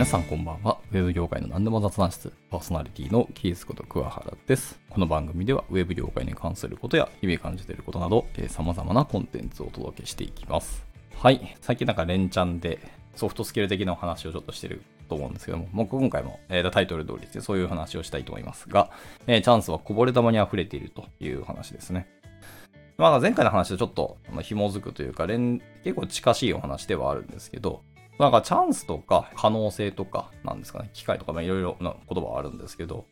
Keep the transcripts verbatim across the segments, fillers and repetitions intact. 皆さんこんばんは。ウェブ業界の何でも雑談室、パーソナリティのキースこと桑原です。この番組ではウェブ業界に関することや日々感じていることなど、えー、様々なコンテンツをお届けしていきます。はい。最近なんか連チャンでソフトスキル的なお話をちょっとしてると思うんですけども、まあ、今回も、えー、タイトル通りですね、そういう話をしたいと思いますが、えー、チャンスはこぼれ球に溢れているという話ですね。まあ、前回の話とちょっと紐づくというか、連結構近しいお話ではあるんですけど、なんかチャンスとか可能性とかなんですかね、機会とかいろいろな言葉はあるんですけど、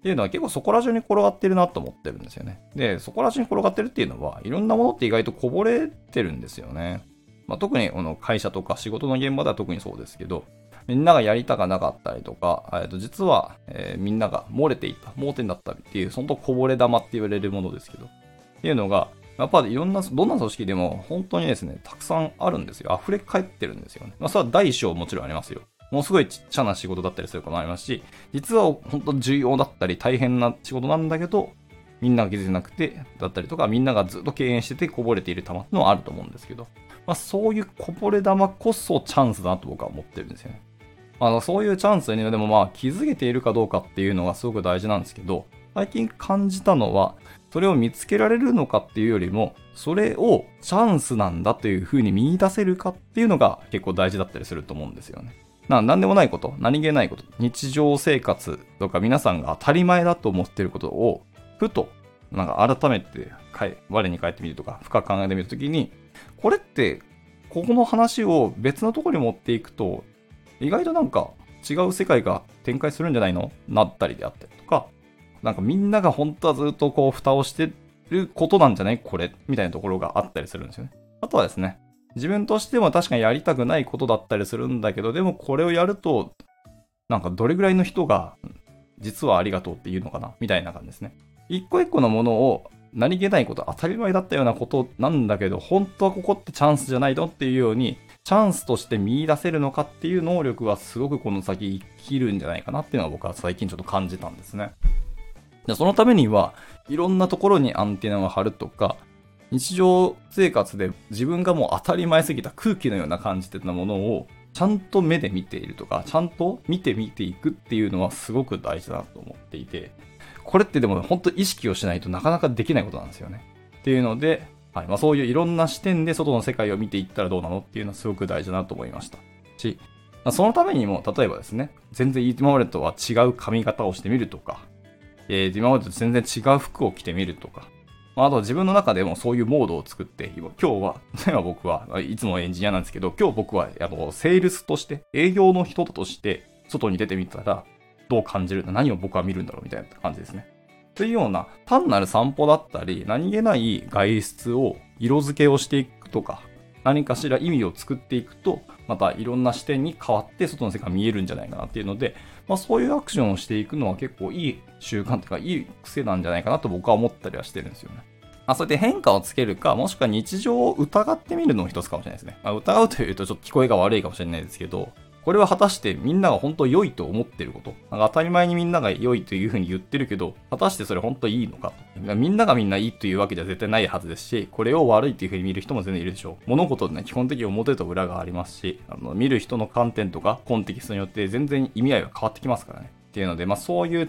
っていうのは結構そこら中に転がってるなと思ってるんですよね。で、そこら中に転がってるっていうのは、いろんなものって意外とこぼれてるんですよね。まあ、特にこの会社とか仕事の現場では特にそうですけど、みんながやりたくなかったりとか、えー、と実は、えー、みんなが漏れていた、盲点だったりっていう、そのこぼれ玉って言われるものですけど、っていうのが、やっぱりいろんな、どんな組織でも本当にですね、たくさんあるんですよ。溢れ返ってるんですよね。まあ、それは大小もちろんありますよ。もうすごいちっちゃな仕事だったりすることもありますし、実は本当重要だったり大変な仕事なんだけど、みんなが気づいてなくて、だったりとか、みんながずっと敬遠しててこぼれている玉っていうのはあると思うんですけど、まあ、そういうこぼれ玉こそチャンスだなと僕は思ってるんですよね。あの、そういうチャンスにでもまあ気づけているかどうかっていうのがすごく大事なんですけど、最近感じたのは、それを見つけられるのかっていうよりも、それをチャンスなんだというふうに見出せるかっていうのが結構大事だったりすると思うんですよね。な、なんでもないこと、何気ないこと、日常生活とか皆さんが当たり前だと思っていることを、ふと、なんか改めて我に返ってみるとか、深く考えてみるときに、これって、ここの話を別のところに持っていくと、意外となんか違う世界が展開するんじゃないの？なったりであったりとか、なんかみんなが本当はずっとこう蓋をしてることなんじゃないこれみたいなところがあったりするんですよね。あとはですね、自分としても確かにやりたくないことだったりするんだけど、でもこれをやると、なんかどれぐらいの人が実はありがとうって言うのかなみたいな感じですね。一個一個のものを何気ないこと、当たり前だったようなことなんだけど、本当はここってチャンスじゃないのっていうように、チャンスとして見出せるのかっていう能力はすごくこの先生きるんじゃないかなっていうのは僕は最近ちょっと感じたんですね。で、そのためには、いろんなところにアンテナを張るとか、日常生活で自分がもう当たり前すぎた空気のような感じてたものを、ちゃんと目で見ているとか、ちゃんと見て見ていくっていうのはすごく大事だなと思っていて、これってでも本当意識をしないとなかなかできないことなんですよね。っていうので、はい、まあ、そういういろんな視点で外の世界を見ていったらどうなのっていうのはすごく大事だなと思いましたし、そのためにも、例えばですね、全然今までとは違う髪型をしてみるとか、えー、今までと全然違う服を着てみるとか、あとは自分の中でもそういうモードを作って、今日は、今僕はいつもエンジニアなんですけど、今日僕はあのセールスとして、営業の人として外に出てみたらどう感じるんだ、何を僕は見るんだろうみたいな感じですね。というような単なる散歩だったり、何気ない外出を色付けをしていくとか、何かしら意味を作っていくと、またいろんな視点に変わって外の世界が見えるんじゃないかなっていうので、まあ、そういうアクションをしていくのは結構いい習慣というかいい癖なんじゃないかなと僕は思ったりはしてるんですよね。まあ、それで変化をつけるか、もしくは日常を疑ってみるのも一つかもしれないですね。まあ、疑うというとちょっと聞こえが悪いかもしれないですけど、これは果たしてみんなが本当良いと思ってること、なんか当たり前にみんなが良いというふうに言ってるけど、果たしてそれ本当いいのかと。みんながみんないいというわけじゃ絶対ないはずですし、これを悪いというふうに見る人も全然いるでしょう。物事ってね、基本的に表と裏がありますし、あの見る人の観点とかコンテキストによって全然意味合いは変わってきますからね。っていうので、まあそういう違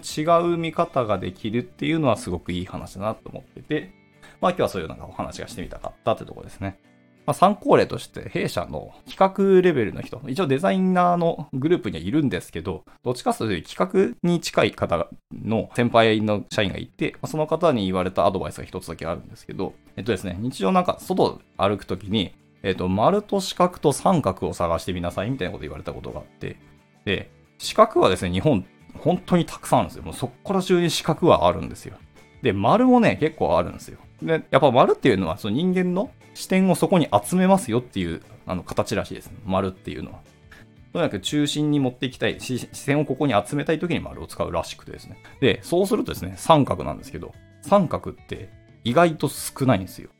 う見方ができるっていうのはすごくいい話だなと思ってて、まあ今日はそういうなんかお話がしてみたかったってところですね。まあ、参考例として弊社の企画レベルの人、一応デザイナーのグループにはいるんですけど、どっちかというと企画に近い方の先輩の社員がいて、その方に言われたアドバイスが一つだけあるんですけど、えっとですね、日常なんか外歩くときに、えっと、丸と四角と三角を探してみなさいみたいなこと言われたことがあって、で、四角はですね、日本本当にたくさんあるんですよ。もうそこら中に四角はあるんですよ。で、丸もね、結構あるんですよ。で、やっぱ丸っていうのはその人間の視点をそこに集めますよっていうあの形らしいですね。丸っていうのは。とにかく中心に持っていきたい、視線をここに集めたいときに丸を使うらしくてですね。で、そうするとですね、三角なんですけど、三角って意外と少ないんですよ。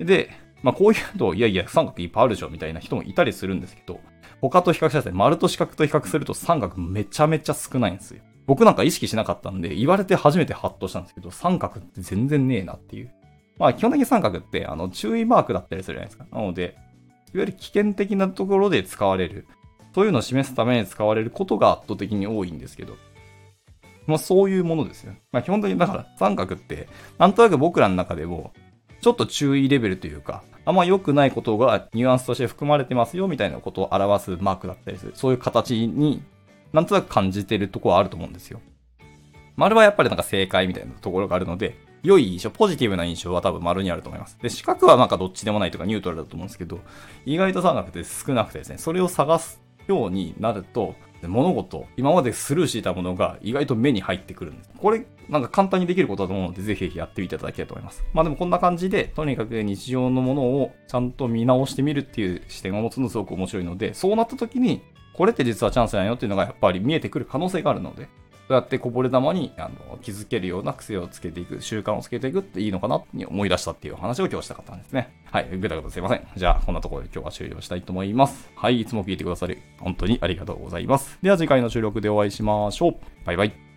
で、まあこういうと、いやいや三角いっぱいあるでしょみたいな人もいたりするんですけど、他と比較したら、ね、丸と四角と比較すると三角めちゃめちゃ少ないんですよ。僕なんか意識しなかったんで、言われて初めてハッとしたんですけど、三角って全然ねえなっていう。まあ基本的に三角ってあの注意マークだったりするじゃないですか。なので、いわゆる危険的なところで使われるというのを示すために使われることが圧倒的に多いんですけど、まあそういうものですよ。まあ基本的にだから三角ってなんとなく僕らの中でもちょっと注意レベルというか、あんま良くないことがニュアンスとして含まれてますよみたいなことを表すマークだったりする、そういう形になんとなく感じてるところはあると思うんですよ。丸はやっぱりなんか正解みたいなところがあるので、良い印象、ポジティブな印象は多分丸にあると思います。で、四角はなんかどっちでもないとかニュートラルだと思うんですけど、意外と三角って少なくてですね、それを探すようになると、物事、今までスルーしていたものが意外と目に入ってくるんです。これ、なんか簡単にできることだと思うので、ぜひぜひやってみていただきたいと思います。まあでもこんな感じで、とにかく日常のものをちゃんと見直してみるっていう視点を持つのすごく面白いので、そうなった時に、これって実はチャンスなんよっていうのがやっぱり見えてくる可能性があるので、そうやってこぼれ球にあの気づけるような癖をつけていく、習慣をつけていくっていいのかなって思い出したっていう話を今日したかったんですね。はい、ぐだぐだすいません。じゃあこんなところで今日は終了したいと思います。はい、いつも聞いてくださり本当にありがとうございます。では次回の収録でお会いしましょう。バイバイ。